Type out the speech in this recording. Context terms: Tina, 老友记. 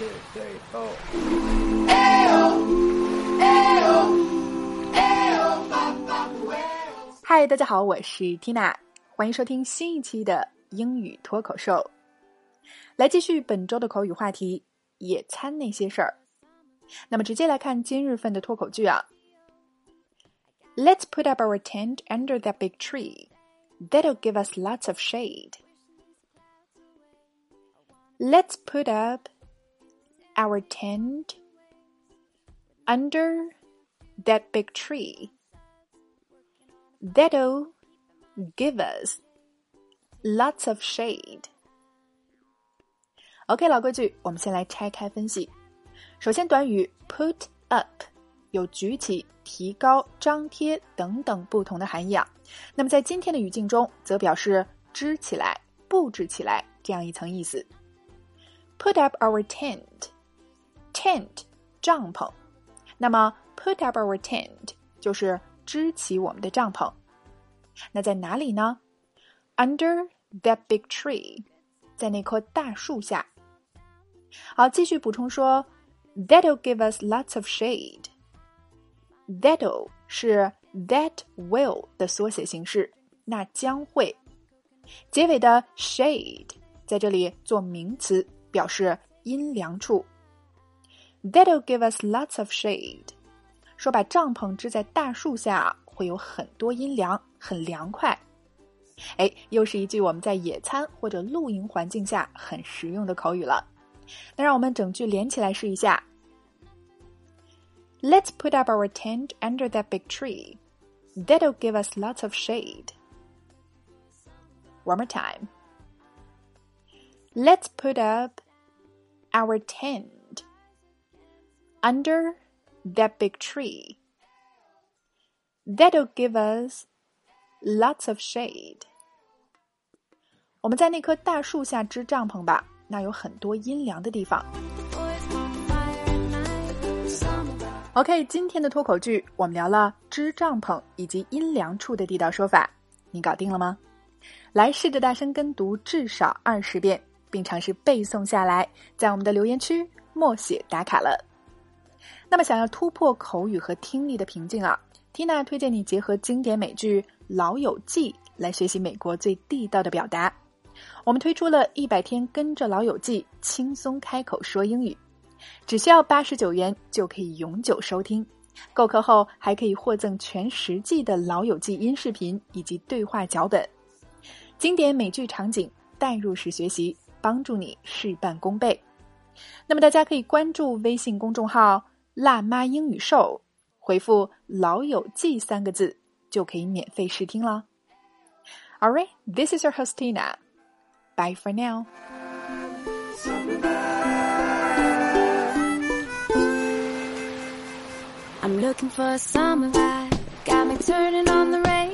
2, 3, 4.嗨，大家好，我是 Tina， 欢迎收听新一期的英语脱口秀。来继续本周的口语话题，野餐那些事儿。那么直接来看今日份的脱口剧啊。Let's put up our tent under that big tree. That'll give us lots of shade. Let's put up our tent under that big tree. That'll give us lots of shade. OK， 老规矩，我们先来拆开分析。首先，短语 put up 有举起、提高、张贴等等不同的含义啊。那么在今天的语境中，则表示支起来、布置起来这样一层意思。Put up our tent， tent 帐篷。那么 put up our tent 就是支起我们的帐篷。那在哪里呢？ Under that big tree， 在那棵大树下。好，继续补充说 That'll give us lots of shade。 That'll 是 that will 的缩写形式，那将会。结尾的 shade 在这里做名词，表示阴凉处。 That'll give us lots of shade 说把帐篷支在大树下会有很多阴凉，很凉快。哎，又是一句我们在野餐或者露营环境下很实用的口语了。那让我们整句连起来试一下。 Let's put up our tent under that big tree. That'll give us lots of shade. One more time. Let's put up our tent under that big tree. That'll give us lots of shade. 我们在那棵大树下支帐篷吧，那有很多阴凉的地方。 OK， 今天的脱口剧我们聊了支帐篷以及阴凉处的地道说法，你搞定了吗？来试着大声跟读至少20遍，并尝试背诵下来，在我们的留言区默写打卡了。那么想要突破口语和听力的瓶颈啊， Tina 推荐你结合经典美剧《老友记》来学习美国最地道的表达。我们推出了100天跟着老友记轻松开口说英语，只需要89元就可以永久收听。购课后还可以获赠全10季的老友记音视频以及对话脚本，经典美剧场景代入式学习，帮助你事半功倍。那么大家可以关注微信公众号辣妈英语秀，回复老友记3个字就可以免费试听了。 Alright, this is your host Tina. Bye for now. I'm looking for a summer vibe, got me turning on the radio.